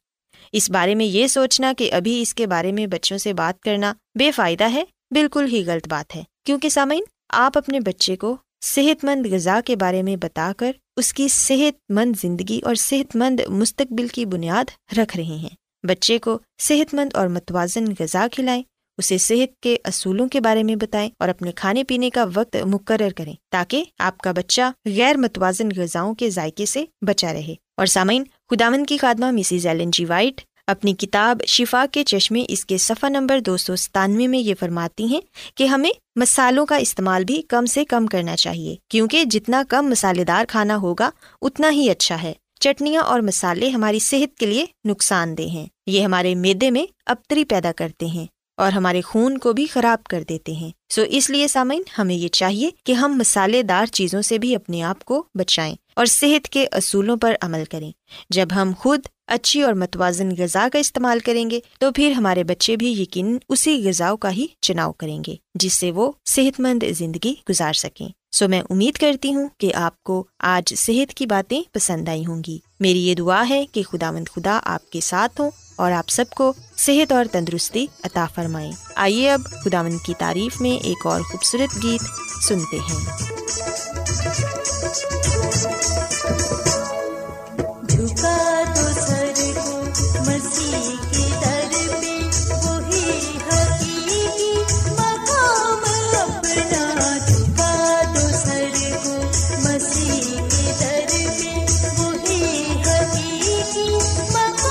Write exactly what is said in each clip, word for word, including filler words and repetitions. اس بارے میں یہ سوچنا کہ ابھی اس کے بارے میں بچوں سے بات کرنا بے فائدہ ہے بالکل ہی غلط بات ہے، کیونکہ سامعین آپ اپنے بچے کو صحت مند غذا کے بارے میں بتا کر اس کی صحت مند زندگی اور صحت مند مستقبل کی بنیاد رکھ رہے ہیں۔ بچے کو صحت مند اور متوازن غذا کھلائیں، اسے صحت کے اصولوں کے بارے میں بتائیں اور اپنے کھانے پینے کا وقت مقرر کریں تاکہ آپ کا بچہ غیر متوازن غذاؤں کے ذائقے سے بچا رہے۔ اور سامعین خداوند کی خادمہ مسز ایلن جی وائٹ اپنی کتاب شفا کے چشمے اس کے صفحہ نمبر دو سو ستانوے میں یہ فرماتی ہیں کہ ہمیں مصالوں کا استعمال بھی کم سے کم کرنا چاہیے، کیونکہ جتنا کم مسالے دار کھانا ہوگا اتنا ہی اچھا ہے۔ چٹنیاں اور مصالے ہماری صحت کے لیے نقصان دہ ہیں، یہ ہمارے معدے میں ابتری پیدا کرتے ہیں اور ہمارے خون کو بھی خراب کر دیتے ہیں۔ سو so, اس لیے سامعین ہمیں یہ چاہیے کہ ہم مسالے دار چیزوں سے بھی اپنے آپ کو بچائیں اور صحت کے اصولوں پر عمل کریں۔ جب ہم خود اچھی اور متوازن غذا کا استعمال کریں گے تو پھر ہمارے بچے بھی یقیناً اسی غذاؤں کا ہی چناؤ کریں گے جس سے وہ صحت مند زندگی گزار سکیں۔ سو so, میں امید کرتی ہوں کہ آپ کو آج صحت کی باتیں پسند آئی ہوں گی۔ میری یہ دعا ہے کہ خداوند خدا آپ کے ساتھ ہوں اور آپ سب کو صحت اور تندرستی عطا فرمائیں۔ آئیے اب خداوند کی تعریف میں ایک اور خوبصورت گیت سنتے ہیں۔ جھکا دو سر کو مسیح کے در پہ، وہی حقیقی مقام اپنا۔ جھکا دو سر کو مسیح کے در پہ، وہی حقیقی مقام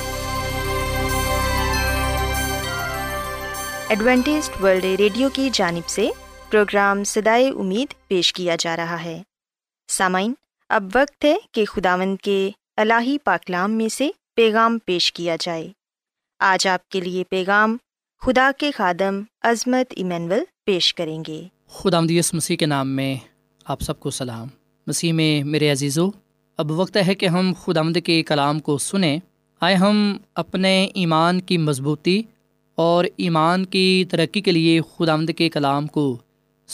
ایڈوینٹسٹ ورلڈ ریڈیو کی جانب سے پروگرام صدائے امید پیش کیا جا رہا ہے۔ سامعین، اب وقت ہے کہ خداوند کے الہی پاکلام میں سے پیغام پیش کیا جائے۔ آج آپ کے لیے پیغام خدا کے خادم عظمت ایمینول پیش کریں گے۔ خداوند یسوع مسیح کے نام میں آپ سب کو سلام۔ مسیح میں میرے عزیزو، اب وقت ہے کہ ہم خداوند کے کلام کو سنیں۔ آئے ہم اپنے ایمان کی مضبوطی اور ایمان کی ترقی کے لیے خداوند کے کلام کو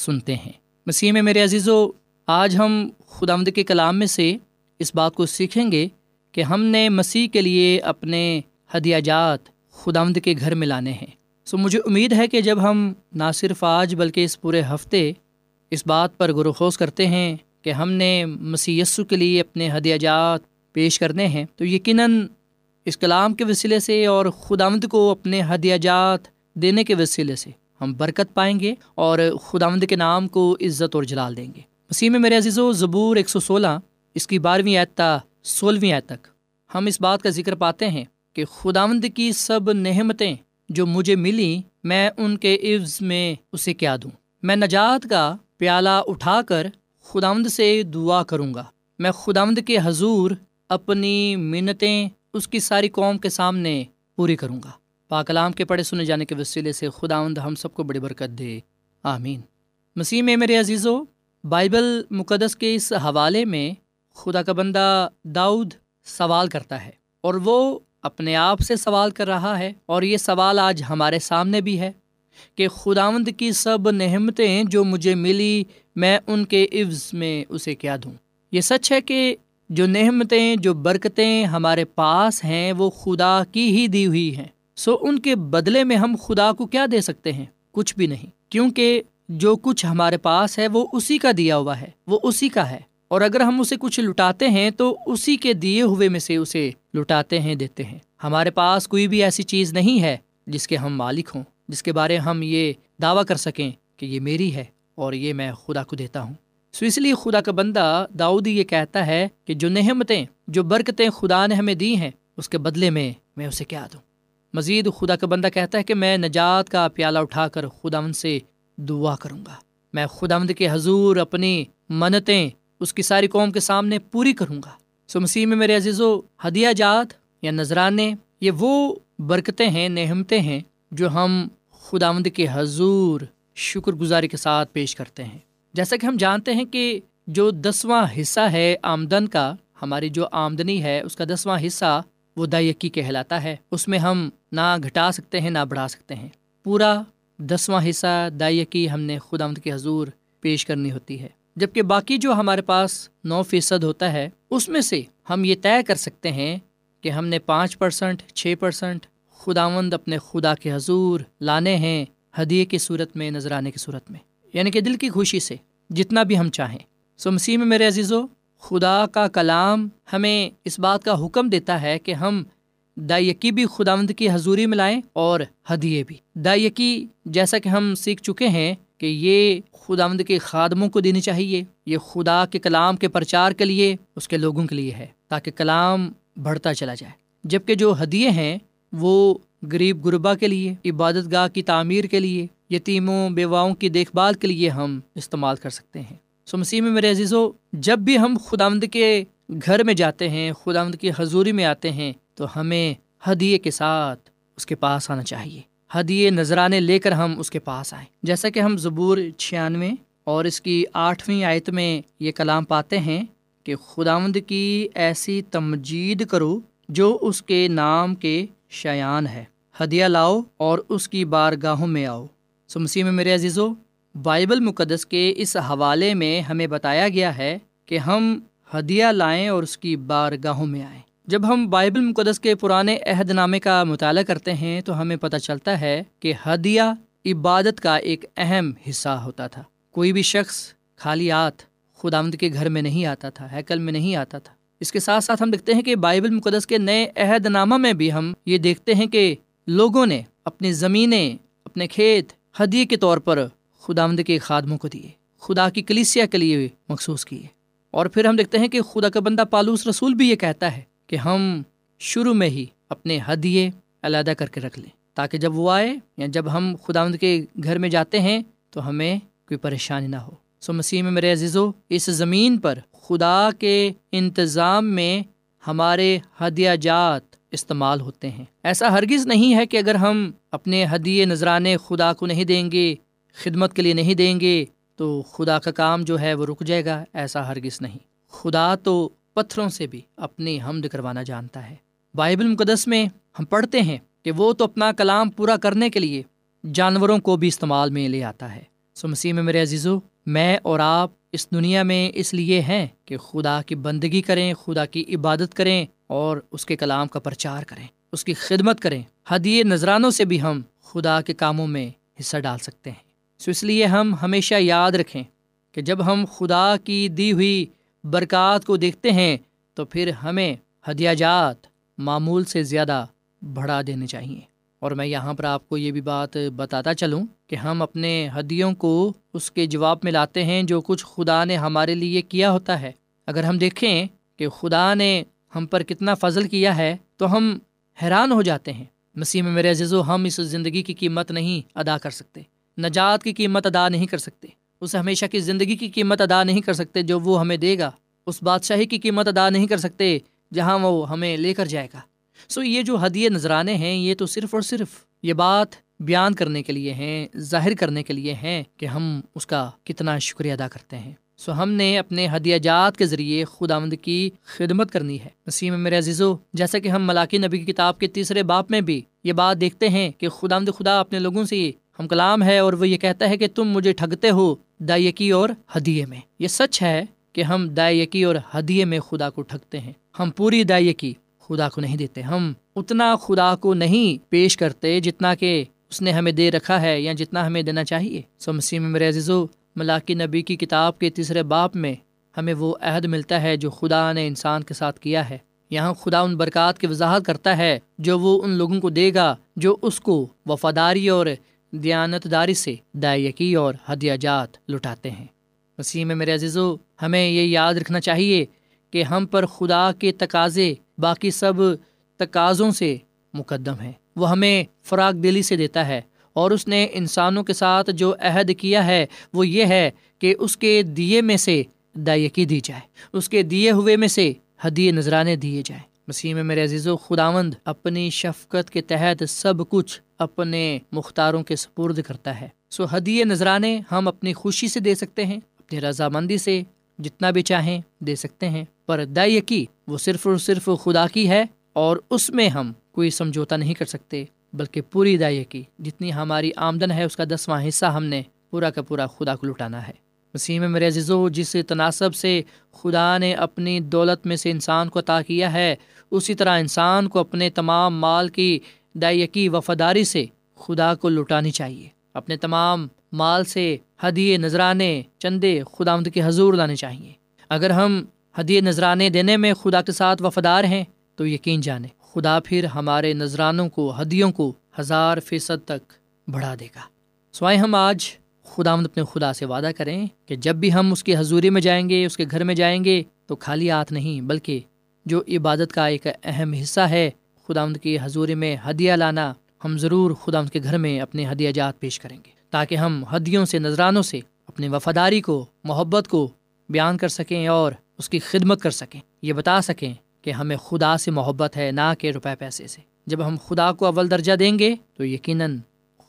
سنتے ہیں۔ مسیح میں میرے عزیزو، آج ہم خداوند کے کلام میں سے اس بات کو سیکھیں گے کہ ہم نے مسیح کے لیے اپنے ہدیہ جات خداوند کے گھر میں لانے ہیں۔ سو مجھے امید ہے کہ جب ہم نہ صرف آج بلکہ اس پورے ہفتے اس بات پر غور و خوض کرتے ہیں کہ ہم نے مسیح یسوع کے لیے اپنے ہدیہ جات پیش کرنے ہیں، تو یقیناً اس کلام کے وسیلے سے اور خداوند کو اپنے ہدیہ جات دینے کے وسیلے سے ہم برکت پائیں گے اور خداوند کے نام کو عزت اور جلال دیں گے۔ مسیح میں میرے عزیزو، زبور ایک سو سولہ، اس کی بارہویں آیت تا سولہویں آیت تک ہم اس بات کا ذکر پاتے ہیں کہ خداوند کی سب نعمتیں جو مجھے ملی، میں ان کے عوض میں اسے کیا دوں؟ میں نجات کا پیالہ اٹھا کر خداوند سے دعا کروں گا، میں خداوند کے حضور اپنی منتیں اس کی ساری قوم کے سامنے پوری کروں گا۔ پاک کلام کے پڑھے سنے جانے کے وسیلے سے خداوند ہم سب کو بڑی برکت دے، آمین۔ مسیح میں میرے عزیزو، بائبل مقدس کے اس حوالے میں خدا کا بندہ داؤد سوال کرتا ہے، اور وہ اپنے آپ سے سوال کر رہا ہے، اور یہ سوال آج ہمارے سامنے بھی ہے کہ خداوند کی سب نعمتیں جو مجھے ملی، میں ان کے عوض میں اسے کیا دوں؟ یہ سچ ہے کہ جو نعمتیں، جو برکتیں ہمارے پاس ہیں، وہ خدا کی ہی دی ہوئی ہیں۔ سو ان کے بدلے میں ہم خدا کو کیا دے سکتے ہیں؟ کچھ بھی نہیں، کیونکہ جو کچھ ہمارے پاس ہے وہ اسی کا دیا ہوا ہے، وہ اسی کا ہے، اور اگر ہم اسے کچھ لٹاتے ہیں تو اسی کے دیے ہوئے میں سے اسے لٹاتے ہیں، دیتے ہیں۔ ہمارے پاس کوئی بھی ایسی چیز نہیں ہے جس کے ہم مالک ہوں، جس کے بارے ہم یہ دعویٰ کر سکیں کہ یہ میری ہے اور یہ میں خدا کو دیتا ہوں۔ سو اس لیے خدا کا بندہ داؤد یہ کہتا ہے کہ جو نعمتیں، جو برکتیں خدا نے ہمیں دی ہیں، اس کے بدلے میں میں اسے کیا دوں؟ مزید خدا کا بندہ کہتا ہے کہ میں نجات کا پیالہ اٹھا کر خداوند سے دعا کروں گا، میں خداوند کے حضور اپنی منتیں اس کی ساری قوم کے سامنے پوری کروں گا۔ سو مسیح میں میرے عزیزو، ہدیہ جات یا نذرانے، یہ وہ برکتیں ہیں، نعمتیں ہیں جو ہم خداوند کے حضور شکر گزاری کے ساتھ پیش کرتے ہیں۔ جیسا کہ ہم جانتے ہیں کہ جو دسواں حصہ ہے آمدن کا، ہماری جو آمدنی ہے اس کا دسواں حصہ وہ دایکی کہلاتا ہے، اس میں ہم نہ گھٹا سکتے ہیں نہ بڑھا سکتے ہیں۔ پورا دسواں حصہ دایکی ہم نے خداوند کے حضور پیش کرنی ہوتی ہے، جبکہ باقی جو ہمارے پاس نو فیصد ہوتا ہے، اس میں سے ہم یہ طے کر سکتے ہیں کہ ہم نے پانچ پرسنٹ چھ پرسنٹ خداوند اپنے خدا کے حضور لانے ہیں، ہدیے کی صورت میں، نذرانے کی صورت میں، یعنی کہ دل کی خوشی سے جتنا بھی ہم چاہیں۔ سو مسیح میں میرے عزیزو، خدا کا کلام ہمیں اس بات کا حکم دیتا ہے کہ ہم دایکی بھی خداوند کی حضوری میں لائیں اور ہدیے بھی۔ دایکی، جیسا کہ ہم سیکھ چکے ہیں کہ یہ خداوند کے خادموں کو دینی چاہیے، یہ خدا کے کلام کے پرچار کے لیے، اس کے لوگوں کے لیے ہے، تاکہ کلام بڑھتا چلا جائے۔ جبکہ جو ہدیے ہیں وہ غریب غربا کے لیے، عبادت گاہ کی تعمیر کے لیے، یتیموں بیواؤں کی دیکھ بھال کے لیے ہم استعمال کر سکتے ہیں۔ سو مسیح میں میرے عزیزو، جب بھی ہم خداوند کے گھر میں جاتے ہیں، خداوند کی حضوری میں آتے ہیں، تو ہمیں ہدیے کے ساتھ اس کے پاس آنا چاہیے، ہدیے نذرانے لے کر ہم اس کے پاس آئیں۔ جیسا کہ ہم زبور چھیانوے اور اس کی آٹھویں آیت میں یہ کلام پاتے ہیں کہ خداوند کی ایسی تمجید کرو جو اس کے نام کے شایان ہے۔ ہدیہ لاؤ اور اس کی بارگاہوں میں آؤ۔ سو مسیح میں میرے عزیزو، بائبل مقدس کے اس حوالے میں ہمیں بتایا گیا ہے کہ ہم ہدیہ لائیں اور اس کی بارگاہوں میں آئیں۔ جب ہم بائبل مقدس کے پرانے عہد نامے کا مطالعہ کرتے ہیں تو ہمیں پتہ چلتا ہے کہ ہدیہ عبادت کا ایک اہم حصہ ہوتا تھا۔ کوئی بھی شخص خالی ہاتھ خداوند کے گھر میں نہیں آتا تھا، ہیکل میں نہیں آتا تھا۔ اس کے ساتھ ساتھ ہم دیکھتے ہیں کہ بائبل مقدس کے نئے عہد نامہ میں بھی ہم یہ دیکھتے ہیں کہ لوگوں نے اپنی زمینیں، اپنے کھیت ہدیے کے طور پر خداوند کے خادموں کو دیے، خدا کی کلیسیا کے لیے مخصوص کیے۔ اور پھر ہم دیکھتے ہیں کہ خدا کا بندہ پالوس رسول بھی یہ کہتا ہے کہ ہم شروع میں ہی اپنے ہدیے علیحدہ کر کے رکھ لیں، تاکہ جب وہ آئے یا جب ہم خداوند کے گھر میں جاتے ہیں تو ہمیں کوئی پریشانی نہ ہو۔ سو مسیح میں میرے عزیزو، اس زمین پر خدا کے انتظام میں ہمارے ہدیہ جات استعمال ہوتے ہیں۔ ایسا ہرگز نہیں ہے کہ اگر ہم اپنے ہدیے نذرانے خدا کو نہیں دیں گے، خدمت کے لیے نہیں دیں گے، تو خدا کا کام جو ہے وہ رک جائے گا۔ ایسا ہرگز نہیں۔ خدا تو پتھروں سے بھی اپنی حمد کروانا جانتا ہے۔ بائبل مقدس میں ہم پڑھتے ہیں کہ وہ تو اپنا کلام پورا کرنے کے لیے جانوروں کو بھی استعمال میں لے آتا ہے۔ سو مسیح میں میرے عزیزو، میں اور آپ اس دنیا میں اس لیے ہیں کہ خدا کی بندگی کریں، خدا کی عبادت کریں اور اس کے کلام کا پرچار کریں، اس کی خدمت کریں۔ ہدیے نذرانوں سے بھی ہم خدا کے کاموں میں حصہ ڈال سکتے ہیں۔ سو اس لیے ہم ہمیشہ یاد رکھیں کہ جب ہم خدا کی دی ہوئی برکات کو دیکھتے ہیں تو پھر ہمیں ہدیہ جات معمول سے زیادہ بڑھا دینے چاہیے۔ اور میں یہاں پر آپ کو یہ بھی بات بتاتا چلوں کہ ہم اپنے ہدیوں کو اس کے جواب میں لاتے ہیں جو کچھ خدا نے ہمارے لیے کیا ہوتا ہے۔ اگر ہم دیکھیں کہ خدا نے ہم پر کتنا فضل کیا ہے تو ہم حیران ہو جاتے ہیں۔ مسیح میں میرے عزیزو، ہم اس زندگی کی قیمت نہیں ادا کر سکتے، نجات کی قیمت ادا نہیں کر سکتے، اس ہمیشہ کی زندگی کی قیمت ادا نہیں کر سکتے جو وہ ہمیں دے گا، اس بادشاہی کی قیمت ادا نہیں کر سکتے جہاں وہ ہمیں لے کر جائے گا۔ سو یہ جو ہدیے نذرانے ہیں یہ تو صرف اور صرف یہ بات بیان کرنے کے لیے ہیں، ظاہر کرنے کے لیے ہیں کہ ہم اس کا کتنا شکریہ ادا کرتے ہیں۔ سو ہم نے اپنے ہدیہ جات کے ذریعے خداوند کی خدمت کرنی ہے۔ مسیح میں میرے عزیزو، جیسا کہ ہم ملاکی نبی کی کتاب کے تیسرے باب میں بھی یہ بات دیکھتے ہیں کہ خداوند خدا اپنے لوگوں سے ہم کلام ہے اور وہ یہ کہتا ہے کہ تم مجھے ٹھگتے ہو دائیکی اور ہدیے میں۔ یہ سچ ہے کہ ہم دائیکی اور ہدیے میں خدا کو ٹھگتے ہیں۔ ہم پوری دائیکی خدا کو نہیں دیتے، ہم اتنا خدا کو نہیں پیش کرتے جتنا کہ اس نے ہمیں دے رکھا ہے یا جتنا ہمیں دینا چاہیے۔ سو مسیح میں میرے عزیزو، ملاکی نبی کی کتاب کے تیسرے باب میں ہمیں وہ عہد ملتا ہے جو خدا نے انسان کے ساتھ کیا ہے۔ یہاں خدا ان برکات کی وضاحت کرتا ہے جو وہ ان لوگوں کو دے گا جو اس کو وفاداری اور دیانت داری سے دائیکی اور ہدیہ جات لٹاتے ہیں۔ مسیح میں میرے عزیزو، ہمیں یہ یاد رکھنا چاہیے کہ ہم پر خدا کے تقاضے باقی سب تقاضوں سے مقدم ہیں۔ وہ ہمیں فراغ دلی سے دیتا ہے، اور اس نے انسانوں کے ساتھ جو عہد کیا ہے وہ یہ ہے کہ اس کے دیے میں سے دائیکی دی جائے، اس کے دیے ہوئے میں سے ہدیے نذرانے دیے جائیں۔ مسیح میں میرے عزیزو، خداوند اپنی شفقت کے تحت سب کچھ اپنے مختاروں کے سپرد کرتا ہے۔ سو ہدیے نذرانے ہم اپنی خوشی سے دے سکتے ہیں، اپنی رضامندی سے جتنا بھی چاہیں دے سکتے ہیں، پر دائیکی وہ صرف اور صرف خدا کی ہے اور اس میں ہم کوئی سمجھوتا نہیں کر سکتے، بلکہ پوری دائیکی جتنی ہماری آمدن ہے اس کا دسواں حصہ ہم نے پورا کا پورا خدا کو لوٹانا ہے۔ مسیح میں میرے عزیزو، جس تناسب سے خدا نے اپنی دولت میں سے انسان کو عطا کیا ہے، اسی طرح انسان کو اپنے تمام مال کی دائیکی وفاداری سے خدا کو لوٹانی چاہیے، اپنے تمام مال سے ہدیے نذرانے چندے خداوند کے حضور لانے چاہیے۔ اگر ہم ہدیے نذرانے دینے میں خدا کے ساتھ وفادار ہیں تو یقین جانیں خدا پھر ہمارے نذرانوں کو، ہدیوں کو ہزار فیصد تک بڑھا دے گا۔ سوائے ہم آج خداوند اپنے خدا سے وعدہ کریں کہ جب بھی ہم اس کی حضوری میں جائیں گے، اس کے گھر میں جائیں گے، تو خالی ہاتھ نہیں، بلکہ جو عبادت کا ایک اہم حصہ ہے خداوند کی حضوری میں ہدیہ لانا، ہم ضرور خداوند کے گھر میں اپنے ہدیہ جات پیش کریں گے، تاکہ ہم ہدیوں سے، نذرانوں سے اپنی وفاداری کو، محبت کو بیان کر سکیں اور اس کی خدمت کر سکیں، یہ بتا سکیں کہ ہمیں خدا سے محبت ہے، نہ کہ روپے پیسے سے۔ جب ہم خدا کو اول درجہ دیں گے تو یقیناً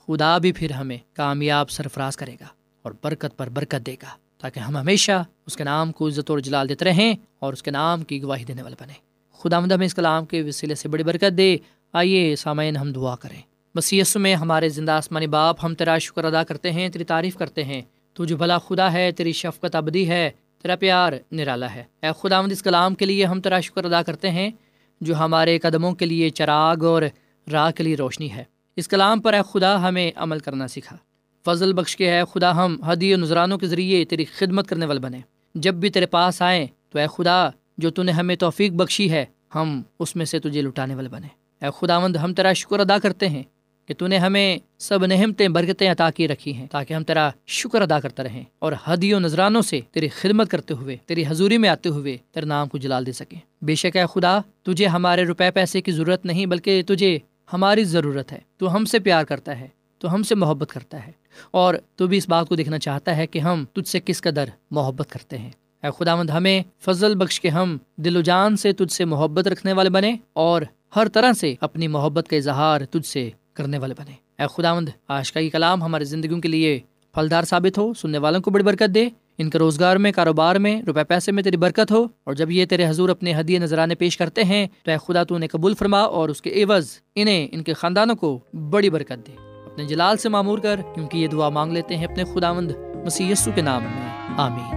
خدا بھی پھر ہمیں کامیاب سرفراز کرے گا اور برکت پر برکت دے گا، تاکہ ہم ہمیشہ اس کے نام کو عزت اور جلال دیتے رہیں اور اس کے نام کی گواہی دینے والے بنیں۔ خداوند ہمیں اس کلام کے وسیلے سے بڑی برکت دے۔ آئیے سامعین ہم دعا کریں۔ مسیح یسوع میں ہمارے زندہ آسمانی باپ، ہم تیرا شکر ادا کرتے ہیں، تیری تعریف کرتے ہیں، تو جو بھلا خدا ہے، تیری شفقت ابدی ہے، تیرا پیار نرالا ہے۔ اے خداوند اس کلام کے لیے ہم تیرا شکر ادا کرتے ہیں جو ہمارے قدموں کے لیے چراغ اور راہ کے لیے روشنی ہے۔ اس کلام پر اے خدا ہمیں عمل کرنا سکھا، فضل بخش کے اے خدا ہم ہدیے نذرانوں کے ذریعے تیری خدمت کرنے والے بنیں۔ جب بھی تیرے پاس آئیں تو اے خدا جو تو نے ہمیں توفیق بخشی ہے، ہم اس میں سے تجھے لٹانے والے بنیں۔ اے خداوند ہم تیرا شکر ادا کرتے ہیں کہ تو نے ہمیں سب نعمتیں برکتیں عطا کی رکھی ہیں تاکہ ہم تیرا شکر ادا کرتے رہیں اور ہدیے و نذرانوں سے تیری خدمت کرتے ہوئے، تیری حضوری میں آتے ہوئے تیرے نام کو جلال دے سکیں۔ بے شک اے خدا تجھے ہمارے روپے پیسے کی ضرورت نہیں، بلکہ تجھے ہماری ضرورت ہے۔ تو ہم سے پیار کرتا ہے، تو ہم سے محبت کرتا ہے، اور تو بھی اس بات کو دیکھنا چاہتا ہے کہ ہم تجھ سے کس قدر محبت کرتے ہیں۔ اے خداوند ہمیں فضل بخش کے ہم دل و جان سے تجھ سے محبت رکھنے والے بنے اور ہر طرح سے اپنی محبت کا اظہار تجھ سے کرنے والے بنے۔ اے خداوند آج کا یہ کلام ہماری زندگیوں کے لیے پھلدار ثابت ہو، سننے والوں کو بڑی برکت دے، ان کے روزگار میں، کاروبار میں، روپے پیسے میں تیری برکت ہو، اور جب یہ تیرے حضور اپنے ہدیے نذرانے پیش کرتے ہیں تو اے خدا تو انہیں قبول فرما اور اس کے عوض انہیں، ان کے خاندانوں کو بڑی برکت دے۔ اپنے جلال سے معمور کر، کیونکہ یہ دعا مانگ لیتے ہیں اپنے خداوند مسیح یسوع کے نام میں، آمین۔